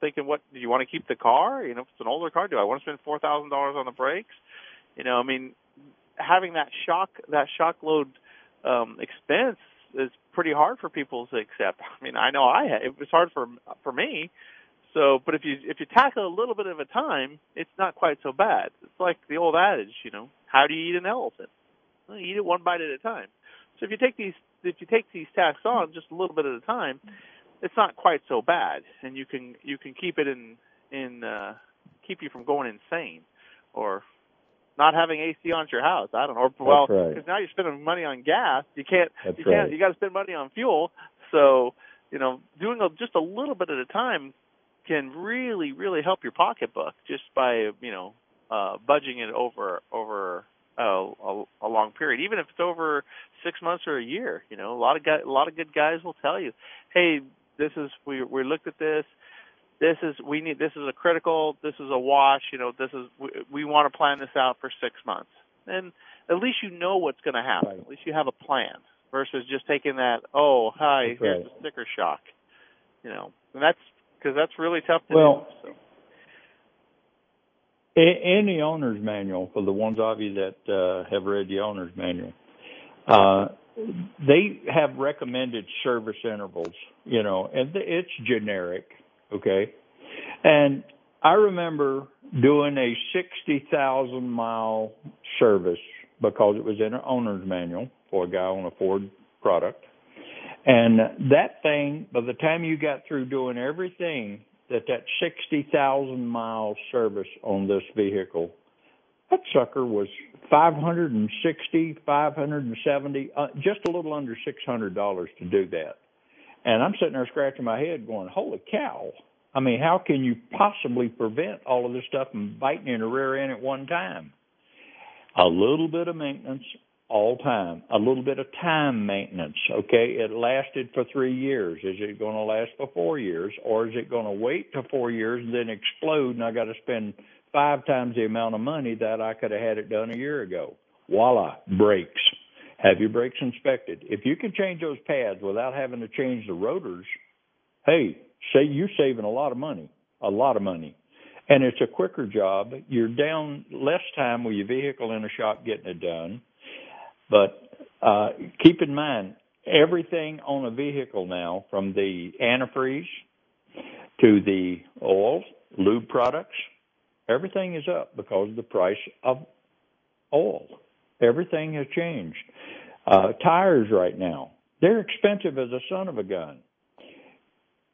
thinking, what do you want to keep the car? You know, if it's an older car, do I want to spend $4,000 on the brakes? You know, I mean, having that shock load expense is pretty hard for people to accept. I mean, I know it was hard for me. So, but if you tackle a little bit at a time, it's not quite so bad. It's like the old adage, you know, how do you eat an elephant? Well, you eat it one bite at a time. So if you take these tasks on just a little bit at a time, it's not quite so bad, and you can keep it in keep you from going insane, or not having AC on at your house. I don't know. Well, because right. Now you're spending money on gas. You can't. That's you can't. Right. You got to spend money on fuel. So you know, doing just a little bit at a time can really, really help your pocketbook just by budging it over. A long period, even if it's over 6 months or a year. You know, a lot of good guys will tell you, "Hey, we looked at this. This is a critical. This is a wash. You know, we want to plan this out for 6 months." And at least you know what's going to happen. Right. At least you have a plan versus just taking that. Oh, hi, that's here's right. The sticker shock. You know, and that's really tough to do. So. In the owner's manual, for the ones of you that have read the owner's manual, they have recommended service intervals, you know, and it's generic, okay? And I remember doing a 60,000-mile service because it was in an owner's manual for a guy on a Ford product. And that thing, by the time you got through doing everything, that 60,000-mile service on this vehicle, that sucker was $570, just a little under $600 to do that. And I'm sitting there scratching my head going, holy cow. I mean, how can you possibly prevent all of this stuff from biting in the rear end at one time? A little bit of maintenance all time. A little bit of time maintenance, okay? It lasted for 3 years. Is it going to last for 4 years? Or is it going to wait to 4 years and then explode and I got to spend 5 times the amount of money that I could have had it done a year ago? Voila, brakes. Have your brakes inspected. If you can change those pads without having to change the rotors, hey, say you're saving a lot of money. And it's a quicker job. You're down less time with your vehicle in the shop getting it done. But keep in mind, everything on a vehicle now, from the antifreeze to the oil, lube products, everything is up because of the price of oil. Everything has changed. Tires right now, they're expensive as a son of a gun.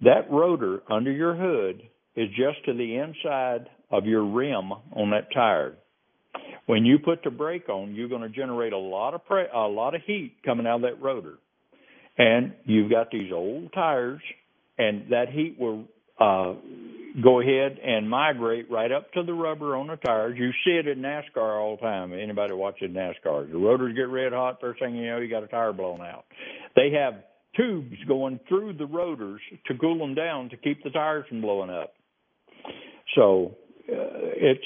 That rotor under your hood is just to the inside of your rim on that tire. When you put the brake on, you're going to generate a lot of heat coming out of that rotor. And you've got these old tires, and that heat will go ahead and migrate right up to the rubber on the tires. You see it in NASCAR all the time. Anybody watching NASCAR, the rotors get red hot. First thing you know, you got a tire blown out. They have tubes going through the rotors to cool them down to keep the tires from blowing up. So it's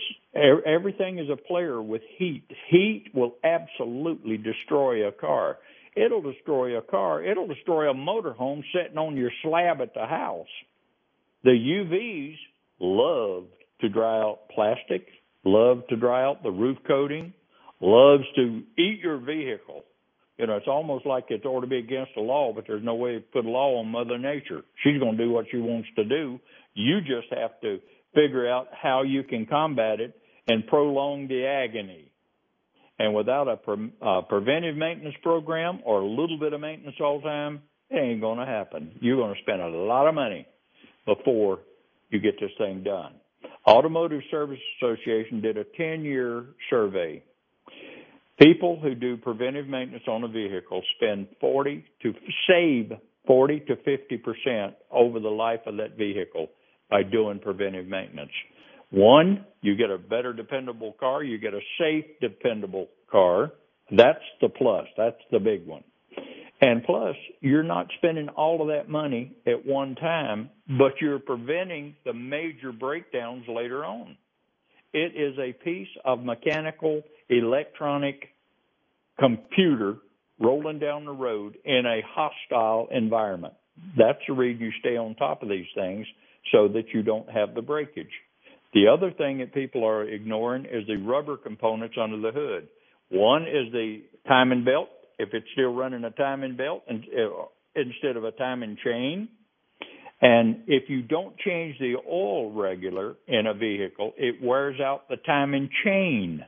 everything is a player with heat. Heat will absolutely destroy a car. It'll destroy a car. It'll destroy a motorhome sitting on your slab at the house. The UVs love to dry out plastic, love to dry out the roof coating, loves to eat your vehicle. You know, it's almost like it ought to be against the law, but there's no way to put a law on Mother Nature. She's going to do what she wants to do. You just have to figure out how you can combat it and prolong the agony. And without a preventive maintenance program or a little bit of maintenance all the time, it ain't going to happen. You're going to spend a lot of money before you get this thing done. Automotive Service Association did a 10-year survey. People who do preventive maintenance on a vehicle save 40 to 50% over the life of that vehicle by doing preventive maintenance. One, you get a better dependable car. You get a safe, dependable car. That's the plus. That's the big one. And plus, you're not spending all of that money at one time, but you're preventing the major breakdowns later on. It is a piece of mechanical, electronic computer rolling down the road in a hostile environment. That's the reason you stay on top of these things so that you don't have the breakage. The other thing that people are ignoring is the rubber components under the hood. One is the timing belt, if it's still running a timing belt instead of a timing chain. And if you don't change the oil regular in a vehicle, it wears out the timing chain.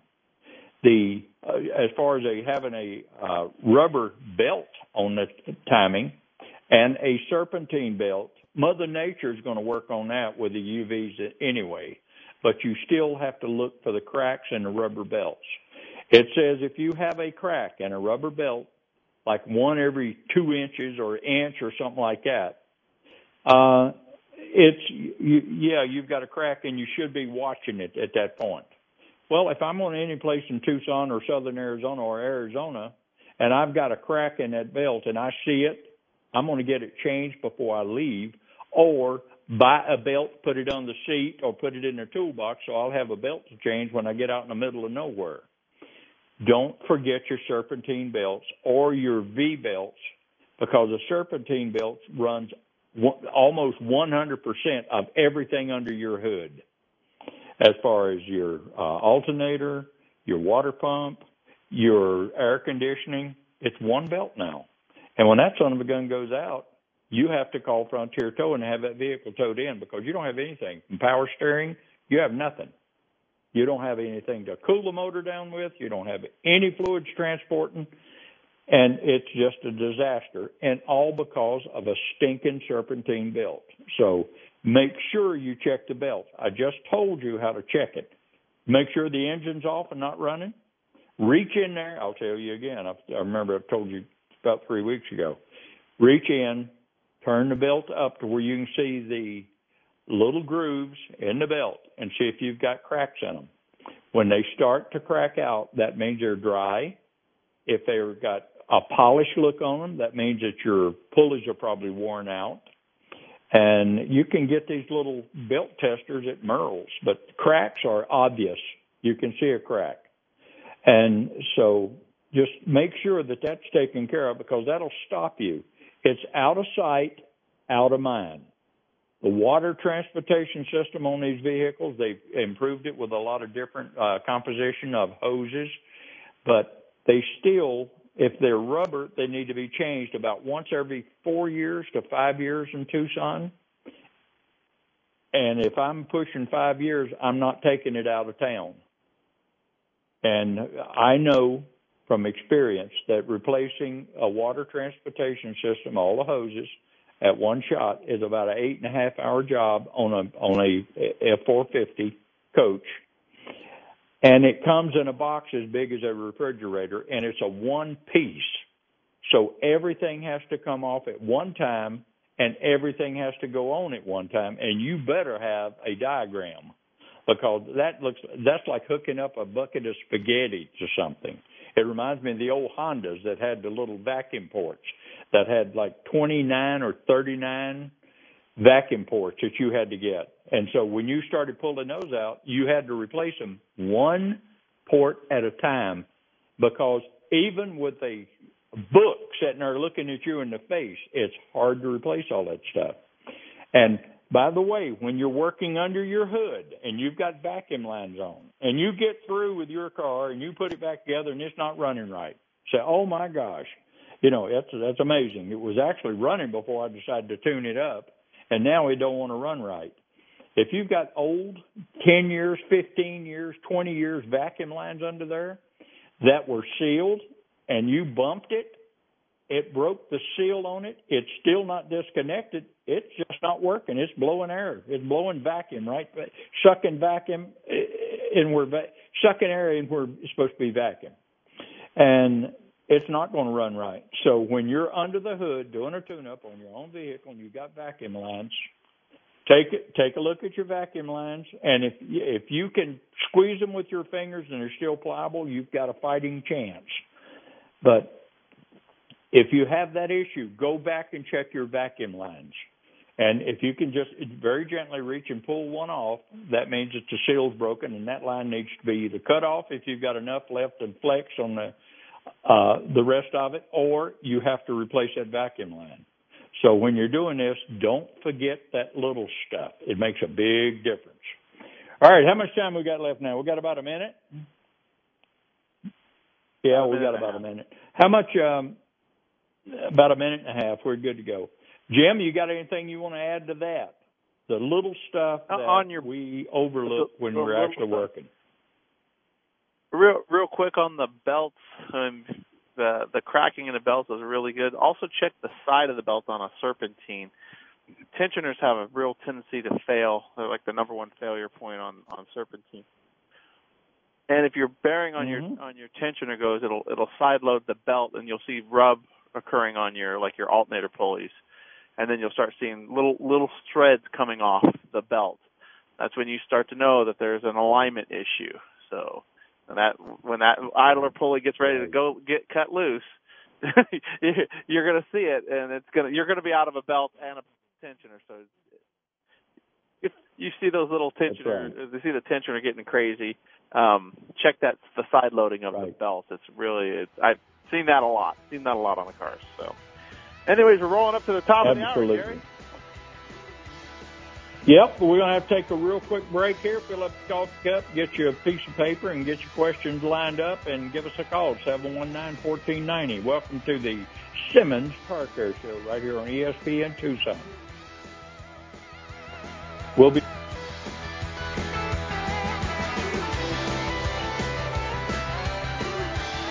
As far as having a rubber belt on the timing and a serpentine belt, Mother Nature is going to work on that with the UVs anyway. But you still have to look for the cracks in the rubber belts. It says if you have a crack in a rubber belt, like one every 2 inches or inch or something like that, you've got a crack and you should be watching it at that point. Well, if I'm on any place in Tucson or southern Arizona or Arizona and I've got a crack in that belt and I see it, I'm going to get it changed before I leave, or buy a belt, put it on the seat or put it in the toolbox so I'll have a belt to change when I get out in the middle of nowhere. Don't forget your serpentine belts or your V belts, because the serpentine belt runs almost 100% of everything under your hood, as far as your alternator, your water pump, your air conditioning. It's one belt now. And when that son of a gun goes out, you have to call Frontier Towing and have that vehicle towed in, because you don't have anything from power steering. you have nothing. You don't have anything to cool the motor down with. You don't have any fluids transporting. And it's just a disaster, and all because of a stinking serpentine belt. So make sure you check the belt. I just told you how to check it. Make sure the engine's off and not running. Reach in there. I'll tell you again. I remember I told you about 3 weeks ago. Reach in, turn the belt up to where you can see the little grooves in the belt and see if you've got cracks in them. When they start to crack out, that means they're dry. If they've got a polished look on them, that means that your pulleys are probably worn out. And you can get these little belt testers at Merle's, but cracks are obvious. You can see a crack. And so just make sure that that's taken care of, because that'll stop you. It's out of sight, out of mind. The water transportation system on these vehicles, they've improved it with a lot of different composition of hoses, but they still, if they're rubber, they need to be changed about once every 4 years to 5 years in Tucson. And if I'm pushing 5 years, I'm not taking it out of town. And I know from experience that replacing a water transportation system, all the hoses, at one shot is about an 8.5 hour job on a F450 coach. And it comes in a box as big as a refrigerator, and it's a one piece. So everything has to come off at one time, and everything has to go on at one time. And you better have a diagram, because that's like hooking up a bucket of spaghetti to something. It reminds me of the old Hondas that had the little vacuum ports that had like 29 or 39 vacuum ports that you had to get. And so when you started pulling those out, you had to replace them one port at a time, because even with a book sitting there looking at you in the face, it's hard to replace all that stuff. And by the way, when you're working under your hood and you've got vacuum lines on and you get through with your car and you put it back together and it's not running right, say, oh my gosh, you know, that's amazing. It was actually running before I decided to tune it up, and now it don't want to run right. If you've got old 10 years, 15 years, 20 years vacuum lines under there that were sealed and you bumped it, it broke the seal on it. It's still not disconnected. It's just not working. It's blowing air. It's blowing vacuum, right? Sucking vacuum and we're sucking air in where it's supposed to be vacuum. And it's not going to run right. So when you're under the hood doing a tune-up on your own vehicle and you've got vacuum lines, Take a look at your vacuum lines, and if you can squeeze them with your fingers and they're still pliable, you've got a fighting chance. But if you have that issue, go back and check your vacuum lines. And if you can just very gently reach and pull one off, that means that the seal's broken, and that line needs to be either cut off if you've got enough left and flex on the rest of it, or you have to replace that vacuum line. So when you're doing this, don't forget that little stuff. It makes a big difference. All right, how much time we got left now? We got about a minute? Yeah, we got about a minute. How much? About a minute and a half. We're good to go. Jim, you got anything you want to add to that? The little stuff that we overlook when we're actually working. Real quick on the belts. The cracking in the belts is really good. Also check the side of the belt on a serpentine. Tensioners have a real tendency to fail. They're like the number one failure point on serpentine. And if your bearing on your tensioner goes, it'll side load the belt, and you'll see rub occurring on your alternator pulleys, and then you'll start seeing little threads coming off the belt. That's when you start to know that there's an alignment issue. So. And when that idler pulley gets ready to go get cut loose, you're going to see it, and you're going to be out of a belt and a tensioner. So if you see those little tensioners, right. You see the tensioner getting crazy, check the side loading of the belt. I've seen that a lot. Seen that a lot on the cars. So, anyways, we're rolling up to the top of the hour, Gary. Yep, we're going to have to take a real quick break here, fill up the coffee cup, get you a piece of paper, and get your questions lined up, and give us a call, 719-1490. Welcome to the Simmons Car Care Show right here on ESPN Tucson. We'll be...